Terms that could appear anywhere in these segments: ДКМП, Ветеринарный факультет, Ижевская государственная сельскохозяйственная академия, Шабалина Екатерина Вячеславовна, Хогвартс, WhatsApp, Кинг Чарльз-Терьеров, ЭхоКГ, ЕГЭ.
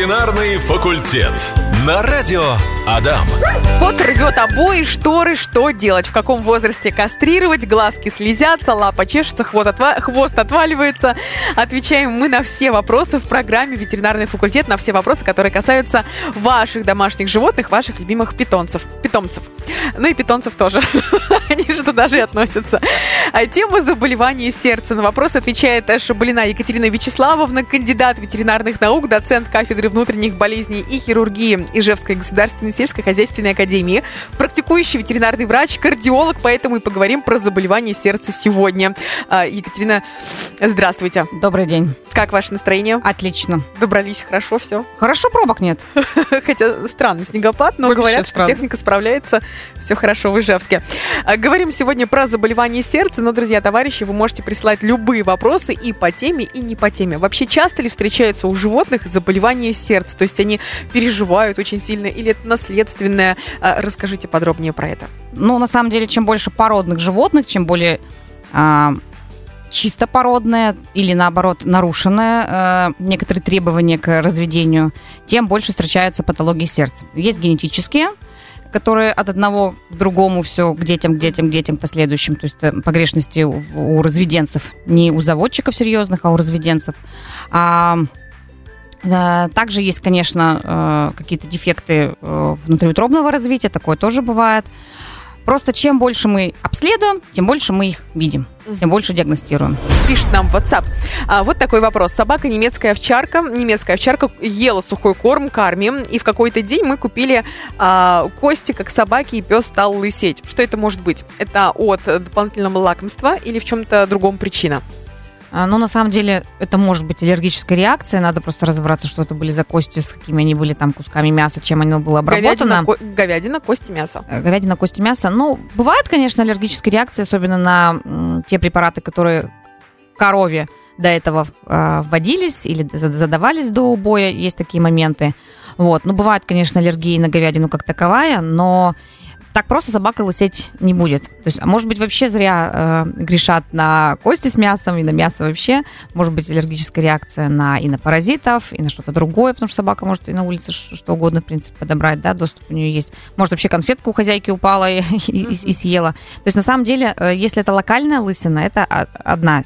Ветеринарный факультет. На радио Адам. Кот рвет обои, шторы. Что делать? В каком возрасте кастрировать? Глазки слезятся, лапа чешется, хвост отваливается. Отвечаем мы на все вопросы в программе «Ветеринарный факультет». На все вопросы, которые касаются ваших домашних животных, ваших любимых питомцев. Ну и питомцев тоже. Они же туда же и относятся. Тема заболеваний сердца. На вопрос отвечает Шабалина Екатерина Вячеславовна, кандидат ветеринарных наук, доцент кафедры внутренних болезней и хирургии Ижевской государственной сельскохозяйственной академии, практикующий ветеринарный врач, кардиолог, поэтому и поговорим про заболевания сердца сегодня. Екатерина, здравствуйте. Добрый день. Как ваше настроение? Отлично. Добрались хорошо, все? Хорошо, пробок нет. Хотя странно, снегопад, но говорят, что техника справляется, все хорошо в Ижевске. Говорим сегодня про заболевания сердца, но, друзья, товарищи, вы можете присылать любые вопросы и по теме, и не по теме. Вообще, часто ли встречаются у животных заболевания сердца? То есть они переживают очень сильно или это наследственное? Расскажите подробнее про это. Ну, на самом деле, чем больше породных животных, чем более чистопородное или, наоборот, нарушенное некоторые требования к разведению, тем больше встречаются патологии сердца. Есть генетические, которые от одного к другому все к детям последующим. То есть погрешности у разведенцев. Не у заводчиков серьезных, а у разведенцев. Также есть, конечно, какие-то дефекты внутриутробного развития. Такое тоже бывает. Просто чем больше мы обследуем, тем больше мы их видим, тем больше диагностируем. Пишет нам в WhatsApp. Вот такой вопрос. Собака немецкая овчарка. Немецкая овчарка ела сухой корм, карми. И в какой-то день мы купили кости, как собаки, и пес стал лысеть. Что это может быть? Это от дополнительного лакомства или в чем-то другом причина? Ну, на самом деле, это может быть аллергическая реакция. Надо просто разобраться, что это были за кости, с какими они были там кусками мяса, чем оно было обработано. Говядина, кости мяса. Говядина, кости мяса. Ну, бывает, конечно, аллергическая реакция, особенно на те препараты, которые корове до этого вводились или задавались до убоя. Есть такие моменты. Вот. Ну, бывает, конечно, аллергии на говядину как таковая, но так просто собака лысеть не будет. То есть, может быть, вообще зря грешат на кости с мясом и на мясо вообще. Может быть, аллергическая реакция и на паразитов, и на что-то другое, потому что собака может и на улице что угодно, в принципе, подобрать, да, доступ у нее есть. Может, вообще конфетка у хозяйки упала и съела. То есть, на самом деле, если это локальная лысина, это одна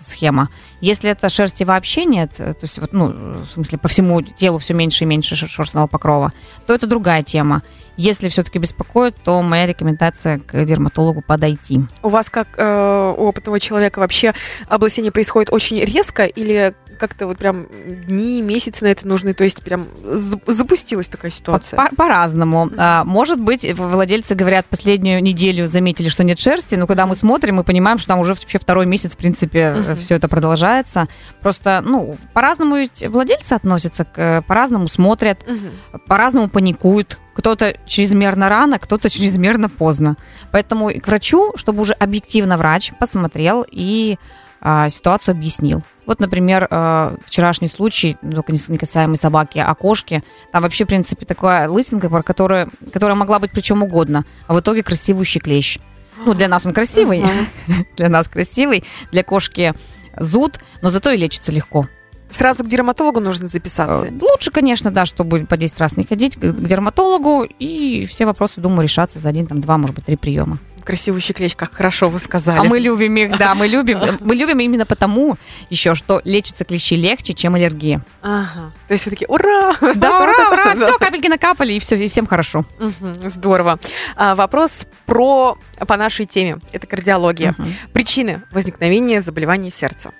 схема. Если это шерсти вообще нет, то есть, вот, ну, в смысле, по всему телу все меньше и меньше шерстного покрова, то это другая тема. Если все-таки беспокоит, то моя рекомендация к дерматологу подойти. У вас, как у опытного человека, вообще облысение происходит очень резко или как-то вот прям дни, месяцы на это нужны? То есть прям запустилась такая ситуация? По-разному. Может быть, владельцы говорят, последнюю неделю заметили, что нет шерсти, но когда мы смотрим, мы понимаем, что там уже вообще второй месяц, в принципе, все это продолжается. Просто, ну, по-разному ведь владельцы относятся, по-разному смотрят, по-разному паникуют. Кто-то чрезмерно рано, кто-то чрезмерно поздно. Поэтому к врачу, чтобы уже объективно врач посмотрел и ситуацию объяснил. Вот, например, вчерашний случай, только не касаемый собаки, а кошки. Там вообще, в принципе, такая лысинка, которая могла быть при чем угодно, а в итоге красивый щеклещ. Ну, для нас он красивый, для нас красивый, для кошки зуд, но зато и лечится легко. Сразу к дерматологу нужно записаться? Лучше, конечно, да, чтобы по 10 раз не ходить к дерматологу, и все вопросы, думаю, решатся за один, там, два, может быть, три приема. Красивый щеклещ, как хорошо вы сказали. А мы любим их, да, мы любим. Мы любим именно потому еще, что лечится клещи легче, чем аллергия. Ага. То есть вы такие, ура! Да, ура, ура! Все, капельки накапали, и все, и всем хорошо. Здорово. Вопрос по нашей теме. Это кардиология. Причины возникновения заболеваний сердца.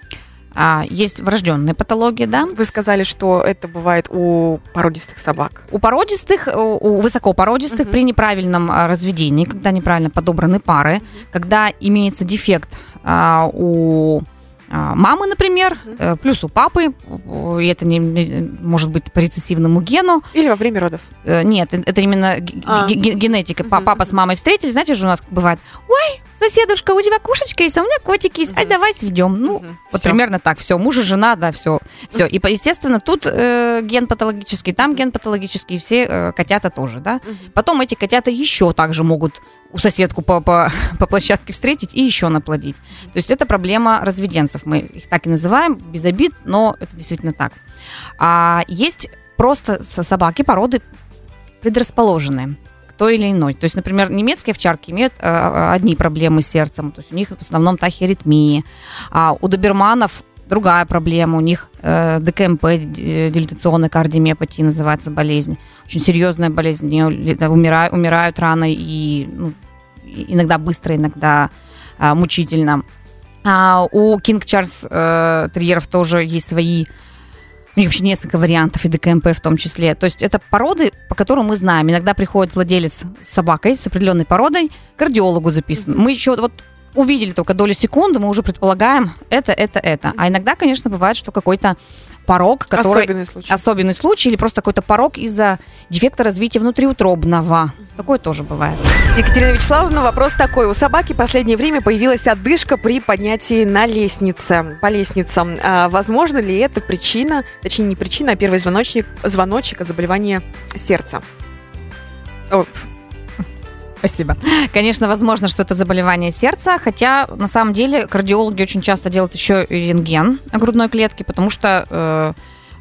Есть врожденные патологии, да? Вы сказали, что это бывает у породистых собак. У породистых, у высокопородистых при неправильном разведении, когда неправильно подобраны пары, когда имеется дефект у мамы, например, плюс у папы, и это не может быть по рецессивному гену. Или во время родов. Нет, это именно генетика. Папа с мамой встретились, знаете же, у нас как бывает, ой, соседушка, у тебя кошечка есть, а у меня котики есть, ай, давай сведем. Ну, вот всё. Примерно так, все, муж и жена, да, все. Все. И, естественно, тут ген патологический, там ген патологический, все котята тоже, да. Потом эти котята еще также могут у соседку по площадке встретить и еще наплодить. То есть это проблема разведенцев, мы их так и называем, без обид, но это действительно так. А есть просто собаки, породы предрасположенные той или иной. То есть, например, немецкие овчарки имеют одни проблемы с сердцем, то есть у них в основном тахиаритмии. А у доберманов другая проблема, у них ДКМП, дилатационная кардиомиопатия называется болезнь. Очень серьезная болезнь, умирают рано и иногда быстро, иногда мучительно. А у Кинг Чарльз-Терьеров тоже есть свои. У них вообще несколько вариантов, и ДКМП в том числе. То есть это породы, по которым мы знаем. Иногда приходит владелец с собакой, с определенной породой, к кардиологу записан. Мы еще вот увидели только долю секунды, мы уже предполагаем это. А иногда, конечно, бывает, что какой-то порог, который... Особенный случай. Или просто какой-то порог из-за дефекта развития внутриутробного. Такое тоже бывает. Екатерина Вячеславовна, вопрос такой. У собаки в последнее время появилась одышка при поднятии по лестницам. А возможно ли это причина, точнее не причина, а первый звоночек о заболевании сердца? Спасибо. Конечно, возможно, что это заболевание сердца, хотя на самом деле кардиологи очень часто делают еще и рентген грудной клетки, потому что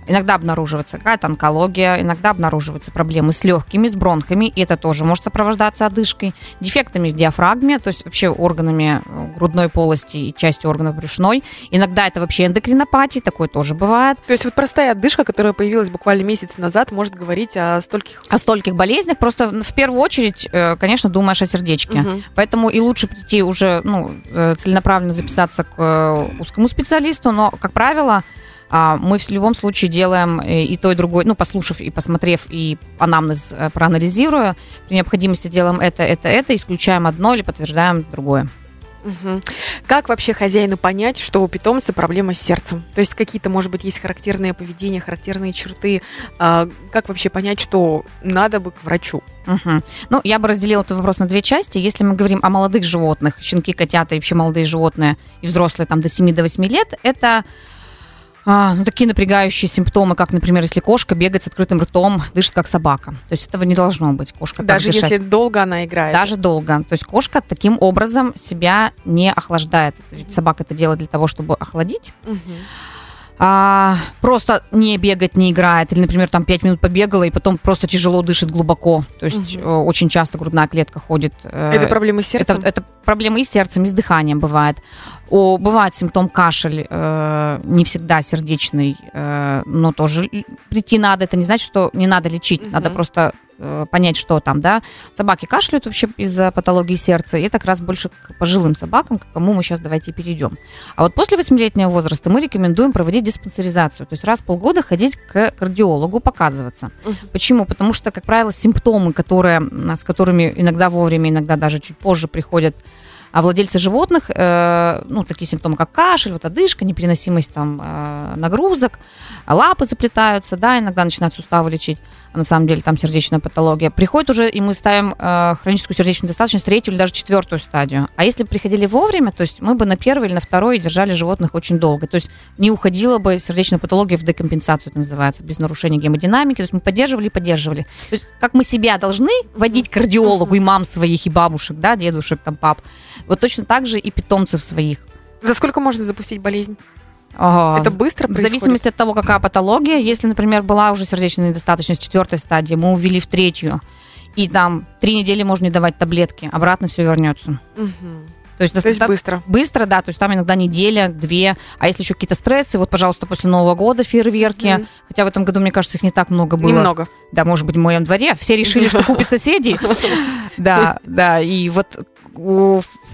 иногда обнаруживается какая-то онкология, иногда обнаруживаются проблемы с легкими, с бронхами, и это тоже может сопровождаться одышкой, дефектами в диафрагме, то есть вообще органами грудной полости и частью органов брюшной. Иногда это вообще эндокринопатия, такое тоже бывает. То есть вот простая одышка, которая появилась буквально месяц назад, может говорить о стольких... болезнях, просто в первую очередь, конечно, думаешь о сердечке. Поэтому и лучше прийти уже, целенаправленно записаться к узкому специалисту, но, как правило... Мы в любом случае делаем и то, и другое, послушав и посмотрев, и анамнез проанализируя, при необходимости делаем это, исключаем одно или подтверждаем другое. Как вообще хозяину понять, что у питомца проблема с сердцем? То есть какие-то, может быть, есть характерное поведение, характерные черты. Как вообще понять, что надо бы к врачу? Я бы разделила этот вопрос на две части. Если мы говорим о молодых животных, щенки, котята и вообще молодые животные, и взрослые там, до 7-8 лет, это... такие напрягающие симптомы, как, например, если кошка бегает с открытым ртом, дышит как собака. То есть этого не должно быть. Кошка даже так дышать. Если долго она играет. Даже долго. То есть кошка таким образом себя не охлаждает. Ведь собака это делает для того, чтобы охладить. Просто не бегать, не играет. Или, например, там 5 минут побегала, и потом просто тяжело дышит глубоко. То есть очень часто грудная клетка ходит. Это проблемы с сердцем? Это проблемы и с сердцем, и с дыханием бывает. Бывает симптом кашель, не всегда сердечный, но тоже прийти надо. Это не значит, что не надо лечить. Надо просто понять, что там, да. Собаки кашляют вообще из-за патологии сердца. И это как раз больше к пожилым собакам, к кому мы сейчас давайте перейдем. А вот после 8-летнего возраста мы рекомендуем проводить диспансеризацию. То есть раз в полгода ходить к кардиологу, показываться. Почему? Потому что, как правило, симптомы, с которыми иногда вовремя, иногда даже чуть позже приходят, а владельцы животных, такие симптомы, как кашель, одышка, непереносимость нагрузок, лапы заплетаются, да, иногда начинают суставы лечить, а на самом деле там сердечная патология. Приходит уже, и мы ставим хроническую сердечную недостаточность 3-ю или даже 4-ю стадию. А если бы приходили вовремя, то есть мы бы на 1-й или на 2-й держали животных очень долго. То есть не уходила бы сердечная патология в декомпенсацию, это называется, без нарушения гемодинамики. То есть мы поддерживали. То есть как мы себя должны водить к кардиологу и мам своих, и бабушек, да, дедушек, там, пап. Вот точно так же и питомцев своих. За сколько можно запустить болезнь? Это быстро происходит? В зависимости от того, какая патология. Если, например, была уже сердечная недостаточность 4-й стадии, мы увели в 3-ю, и там 3 недели можно не давать таблетки, обратно все вернется. То есть быстро? Быстро, да. То есть там иногда неделя, 2. А если еще какие-то стрессы, вот, пожалуйста, после Нового года фейерверки. Хотя в этом году, мне кажется, их не так много было. Немного. Да, может быть, в моем дворе. Все решили, что купят соседей. Да, и вот...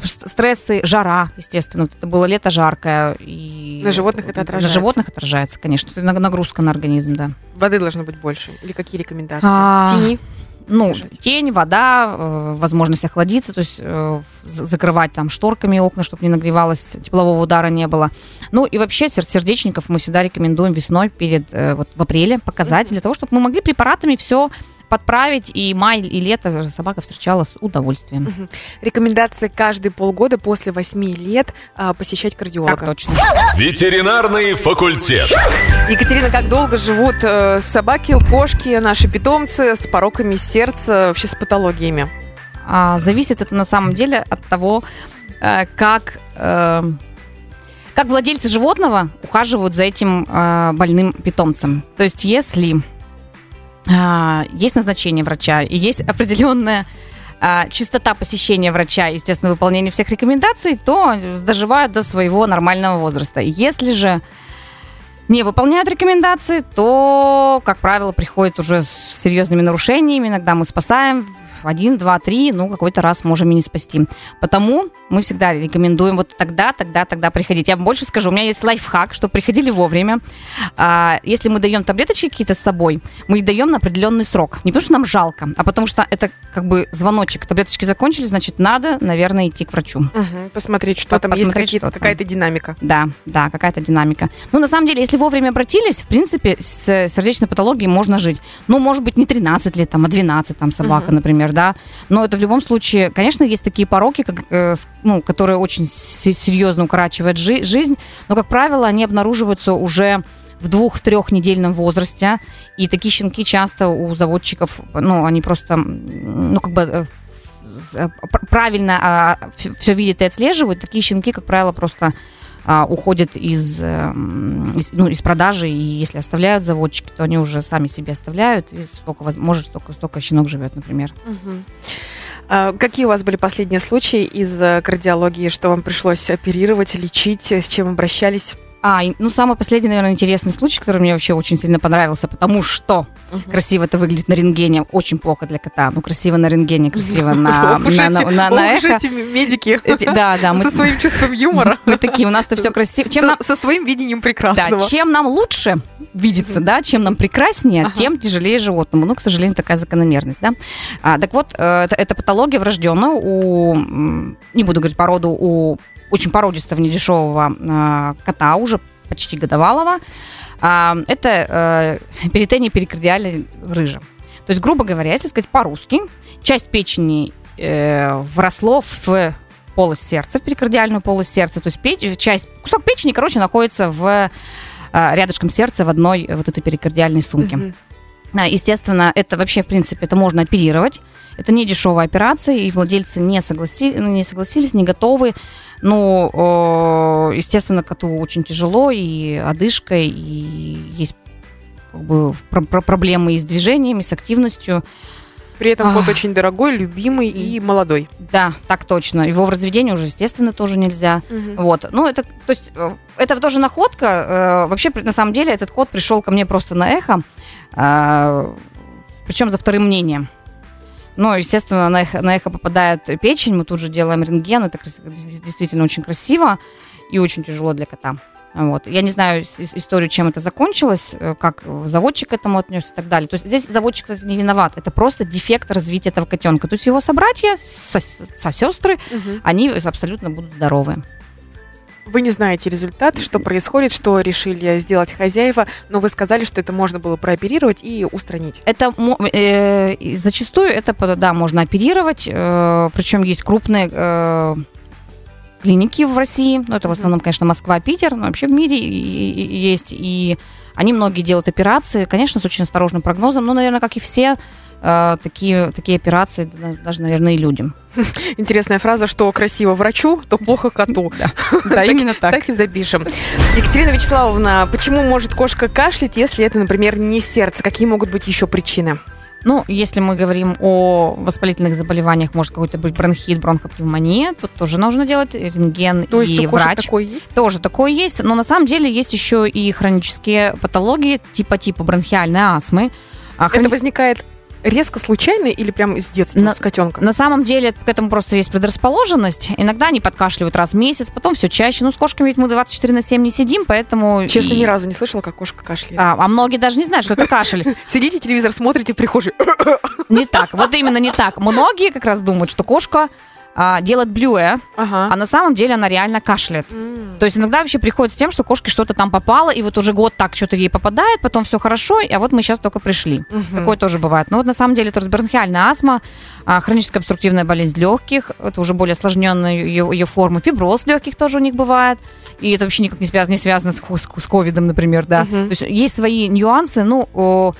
Стрессы, жара, естественно. Это было лето жаркое. И на животных это отражается? На животных отражается, конечно. Это нагрузка на организм, да. Воды должно быть больше? Или какие рекомендации? В тени? Тень, вода, возможность охладиться, то есть закрывать там шторками окна, чтобы не нагревалось, теплового удара не было. И вообще сердечников мы всегда рекомендуем весной, в апреле, показать, для того, чтобы мы могли препаратами все подправить, и май, и лето собака встречала с удовольствием. Угу. Рекомендация каждые полгода после 8 лет посещать кардиолога. Так точно. Ветеринарный факультет. Екатерина, как долго живут собаки, кошки, наши питомцы с пороками сердца, вообще с патологиями? Зависит это на самом деле от того, как владельцы животного ухаживают за этим больным питомцем. То есть если есть назначение врача и есть определенная частота посещения врача, естественно, выполнение всех рекомендаций, то доживают до своего нормального возраста. Если же не выполняют рекомендации, то, как правило, приходят уже с серьезными нарушениями. Иногда мы спасаем 1, 2, 3, ну, какой-то раз можем и не спасти. Потому мы всегда рекомендуем вот тогда приходить. Я вам больше скажу, у меня есть лайфхак, что приходили вовремя. Если мы даем таблеточки какие-то с собой, мы их даем на определенный срок. Не потому что нам жалко, а потому что это как бы звоночек. Таблеточки закончились, значит, надо, наверное, идти к врачу. Угу, посмотреть, что там посмотреть, есть какая-то динамика. Да, какая-то динамика. Ну, на самом деле, если вовремя обратились, в принципе, с сердечной патологией можно жить. Ну, может быть, не 13 лет, а 12 собака, например. Да? Но это в любом случае, конечно, есть такие пороки, которые очень серьезно укорачивают жизнь, но, как правило, они обнаруживаются уже в 2-3-недельном возрасте, и такие щенки часто у заводчиков, они просто, правильно все видят и отслеживают, такие щенки, как правило, просто уходят из продажи, и если оставляют заводчики, то они уже сами себе оставляют, и столько щенок живет, например. Угу. Какие у вас были последние случаи из кардиологии, что вам пришлось оперировать, лечить, с чем обращались? Самый последний, наверное, интересный случай, который мне вообще очень сильно понравился, потому что красиво это выглядит на рентгене, очень плохо для кота, красиво на рентгене, красиво на эхо. Ужите медики со своим чувством юмора. Мы такие, у нас-то все красиво. Со своим видением прекрасного. Да, чем нам лучше видится, чем нам прекраснее, тем тяжелее животному. Ну, к сожалению, такая закономерность, да. Так вот, это патология врожденная не буду говорить породу, у очень породистого, недешевого кота, уже почти годовалого. Это перитония перикардиальная рыжа. То есть, грубо говоря, если сказать по-русски, часть печени вросла в полость сердца, в перикардиальную полость сердца. То есть кусок печени, находится в рядышком сердца в одной вот этой перикардиальной сумке. Mm-hmm. Естественно, это вообще, в принципе, это можно оперировать. Это не дешевая операция, и владельцы не согласились, не готовы. Естественно, коту очень тяжело, и одышка, и есть проблемы и с движениями, и с активностью. При этом кот очень дорогой, любимый и молодой. Да, так точно. Его в разведении уже, естественно, тоже нельзя. Угу. Вот. Это тоже находка. Вообще, на самом деле, этот кот пришел ко мне просто на эхо, причем за вторым мнением. Естественно, на эхо попадает печень, мы тут же делаем рентген, это действительно очень красиво и очень тяжело для кота. Вот. Я не знаю историю, чем это закончилось, как заводчик к этому отнесся и так далее. То есть здесь заводчик, кстати, не виноват. Это просто дефект развития этого котенка. То есть его собратья, сестры, они абсолютно будут здоровы. Вы не знаете результат, что происходит, что решили сделать хозяева, но вы сказали, что это можно было прооперировать и устранить. Это зачастую можно оперировать, причем есть крупные клиники в России, это в основном, конечно, Москва, Питер, но вообще в мире есть, и они многие делают операции, конечно, с очень осторожным прогнозом, но, наверное, как и все, такие операции даже, наверное, и людям. Интересная фраза, что красиво врачу, то плохо коту. Да, именно так. Так и запишем. Екатерина Вячеславовна, почему может кошка кашлять, если это, например, не сердце? Какие могут быть еще причины? Если мы говорим о воспалительных заболеваниях, может какой-то быть бронхит, бронхопневмония, тут тоже нужно делать рентген и врач. То есть у кошек такое есть? Тоже такое есть, но на самом деле есть еще и хронические патологии типа бронхиальной астмы. Это возникает резко, случайно или прямо из детства, с котенка? На самом деле к этому просто есть предрасположенность. Иногда они подкашливают раз в месяц, потом все чаще. С кошками ведь мы 24/7 не сидим, поэтому... Честно, ни разу не слышала, как кошка кашляет. А многие даже не знают, что это кашель. Сидите, телевизор смотрите в прихожей. Не так, вот именно не так. Многие как раз думают, что кошка делает блюэ, а на самом деле она реально кашляет. То есть иногда вообще приходит с тем, что кошке что-то там попало, и вот уже год так что-то ей попадает, потом все хорошо, а вот мы сейчас только пришли. Такое тоже бывает. Но вот на самом деле это бронхиальная астма, хроническая обструктивная болезнь легких, это уже более осложненная ее форма, фиброз легких тоже у них бывает, и это вообще никак не связано с ковидом, например, да. То есть есть свои нюансы, ну,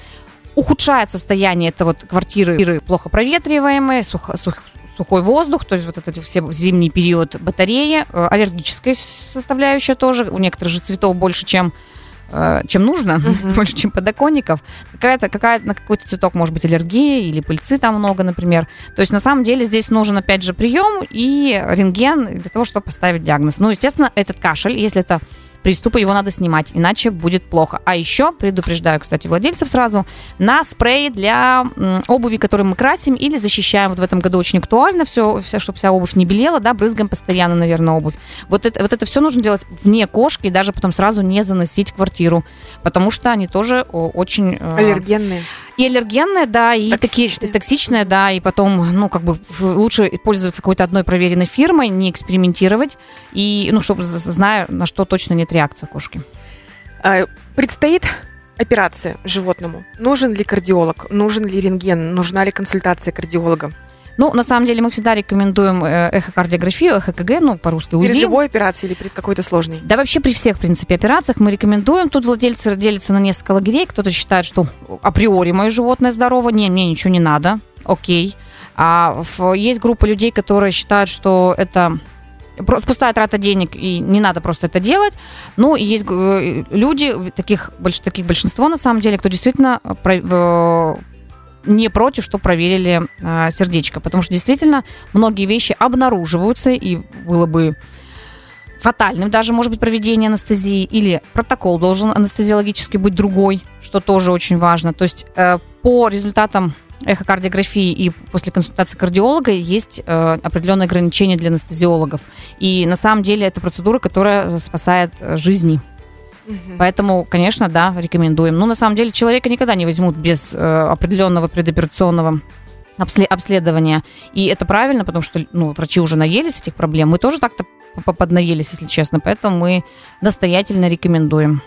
ухудшает состояние, это вот квартиры плохо проветриваемые, сухой воздух, то есть вот этот все зимний период, батареи, аллергическая составляющая тоже, у некоторых же цветов больше, чем нужно, больше, чем подоконников. На какой-то цветок может быть аллергия или пыльцы там много, например. То есть на самом деле здесь нужен, опять же, прием и рентген для того, чтобы поставить диагноз. Ну, естественно, этот кашель, если это приступы, его надо снимать, иначе будет плохо. А еще предупреждаю, кстати, владельцев сразу на спреи для обуви, которые мы красим или защищаем. Вот в этом году очень актуально все, чтобы вся обувь не белела, да, брызгаем постоянно, наверное, обувь. Вот это все нужно делать вне кошки, и даже потом сразу не заносить в квартиру, потому что они тоже очень... аллергенные. И аллергенные, да, и токсичные, да, и потом, ну, как бы лучше пользоваться какой-то одной проверенной фирмой, не экспериментировать, и, ну, чтобы, зная, на что точно нет реакции кошки. Предстоит операция животному. Нужен ли кардиолог? Нужен ли рентген? Нужна ли консультация кардиолога? Ну, на самом деле, мы всегда рекомендуем эхокардиографию, ЭхоКГ, ну, по-русски УЗИ. Перед любой операцией или перед какой-то сложной? Да, вообще при всех, в принципе, операциях мы рекомендуем. Тут владельцы делятся на несколько лагерей. Кто-то считает, что априори мое животное здорово, не, мне ничего не надо, окей. А есть группа людей, которые считают, что это пустая трата денег, и не надо просто это делать. Ну, и есть люди, таких большинство, на самом деле, кто действительно... не против, что проверили сердечко, потому что действительно многие вещи обнаруживаются, и было бы фатальным даже, может быть, проведение анестезии, или протокол должен анестезиологически быть другой, что тоже очень важно. То есть по результатам эхокардиографии и после консультации кардиолога есть определенные ограничения для анестезиологов. И на самом деле это процедура, которая спасает жизни. Поэтому, конечно, да, рекомендуем. Но на самом деле человека никогда не возьмут без определенного предоперационного обследования. И это правильно, потому что врачи уже наелись этих проблем. Мы тоже так-то поднаелись, если честно. Поэтому мы настоятельно рекомендуем.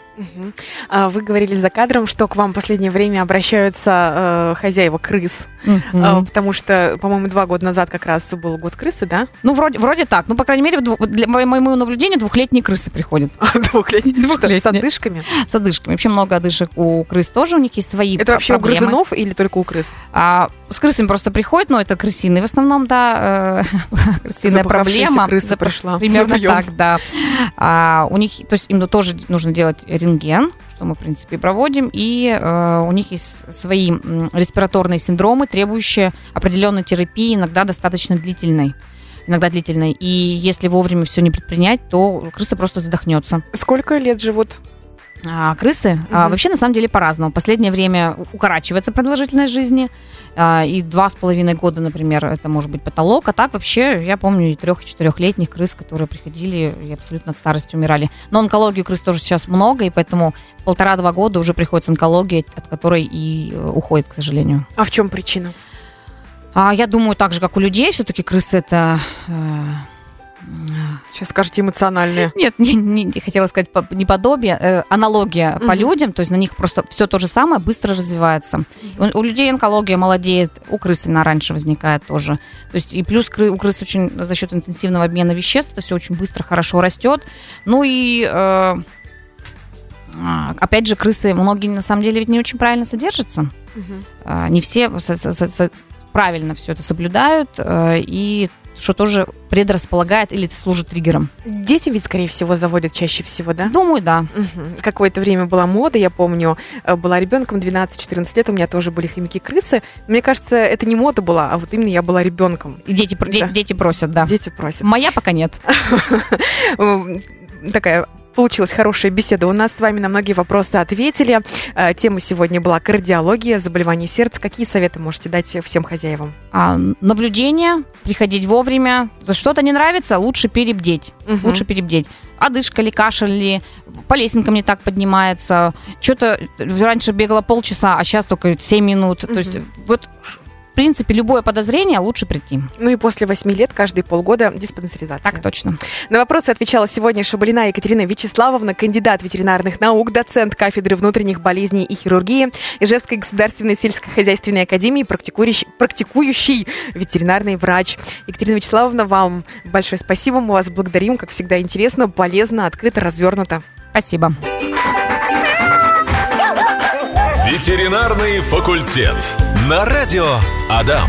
Вы говорили за кадром, что к вам в последнее время обращаются хозяева крыс, потому что, по-моему, 2 года назад как раз был год крысы, да? Ну, вроде так. Ну, по крайней мере, для моего наблюдения 2-летние крысы приходят. Двухлетние? С одышками? С одышками. Вообще много одышек у крыс тоже, у них есть свои проблемы. Это вообще у грызунов или только у крыс? С крысами просто приходят, но это крысиные в основном, да, крысиная проблема. Крыса пришла. Примерно так, да. У них, то есть им тоже нужно делать рентген, что мы, в принципе, проводим, и у них есть свои респираторные синдромы, требующие определенной терапии, иногда достаточно длительной. И если вовремя все не предпринять, то крыса просто задохнется. Сколько лет живут? Крысы? Вообще, на самом деле, по-разному. Последнее время укорачивается продолжительность жизни, и 2,5 года, например, это может быть потолок, а так вообще, я помню, и 3-4-летних крыс, которые приходили и абсолютно от старости умирали. Но онкологию крыс тоже сейчас много, и поэтому 1,5-2 года уже приходится онкология, от которой и уходит, к сожалению. А в чем причина? Я думаю, так же, как у людей, все-таки крысы это... Сейчас скажете эмоциональные. Нет, не хотела сказать неподобие, аналогия по людям, то есть на них просто все то же самое быстро развивается. У людей онкология молодеет, у крысы она раньше возникает тоже. То есть и плюс у крыс очень за счет интенсивного обмена веществ это все очень быстро, хорошо растет. Ну и опять же крысы, многие на самом деле ведь не очень правильно содержатся. Не все правильно все это соблюдают и что тоже предрасполагает или служит триггером. Дети ведь, скорее всего, заводят чаще всего, да? Думаю, да. Какое-то время была мода, я помню, была ребенком 12-14 лет, у меня тоже были хомяки-крысы. Мне кажется, это не мода была, а вот именно я была ребенком. Дети просят, да. Дети просят. Моя пока нет. Такая... Получилась хорошая беседа. У нас с вами на многие вопросы ответили. Тема сегодня была кардиология, заболевания сердца. Какие советы можете дать всем хозяевам? Наблюдение, приходить вовремя. Что-то не нравится, лучше перебдеть. Одышка ли, кашель ли, по лесенкам не так поднимается. Что-то раньше бегала полчаса, а сейчас только 7 минут. То есть вот в принципе, любое подозрение, лучше прийти. Ну и после 8 лет каждые полгода диспансеризация. Так точно. На вопросы отвечала сегодня Шабалина Екатерина Вячеславовна, кандидат ветеринарных наук, доцент кафедры внутренних болезней и хирургии Ижевской государственной сельскохозяйственной академии, практикующий ветеринарный врач. Екатерина Вячеславовна, вам большое спасибо. Мы вас благодарим. Как всегда, интересно, полезно, открыто, развернуто. Спасибо. Ветеринарный факультет. На радио Адам.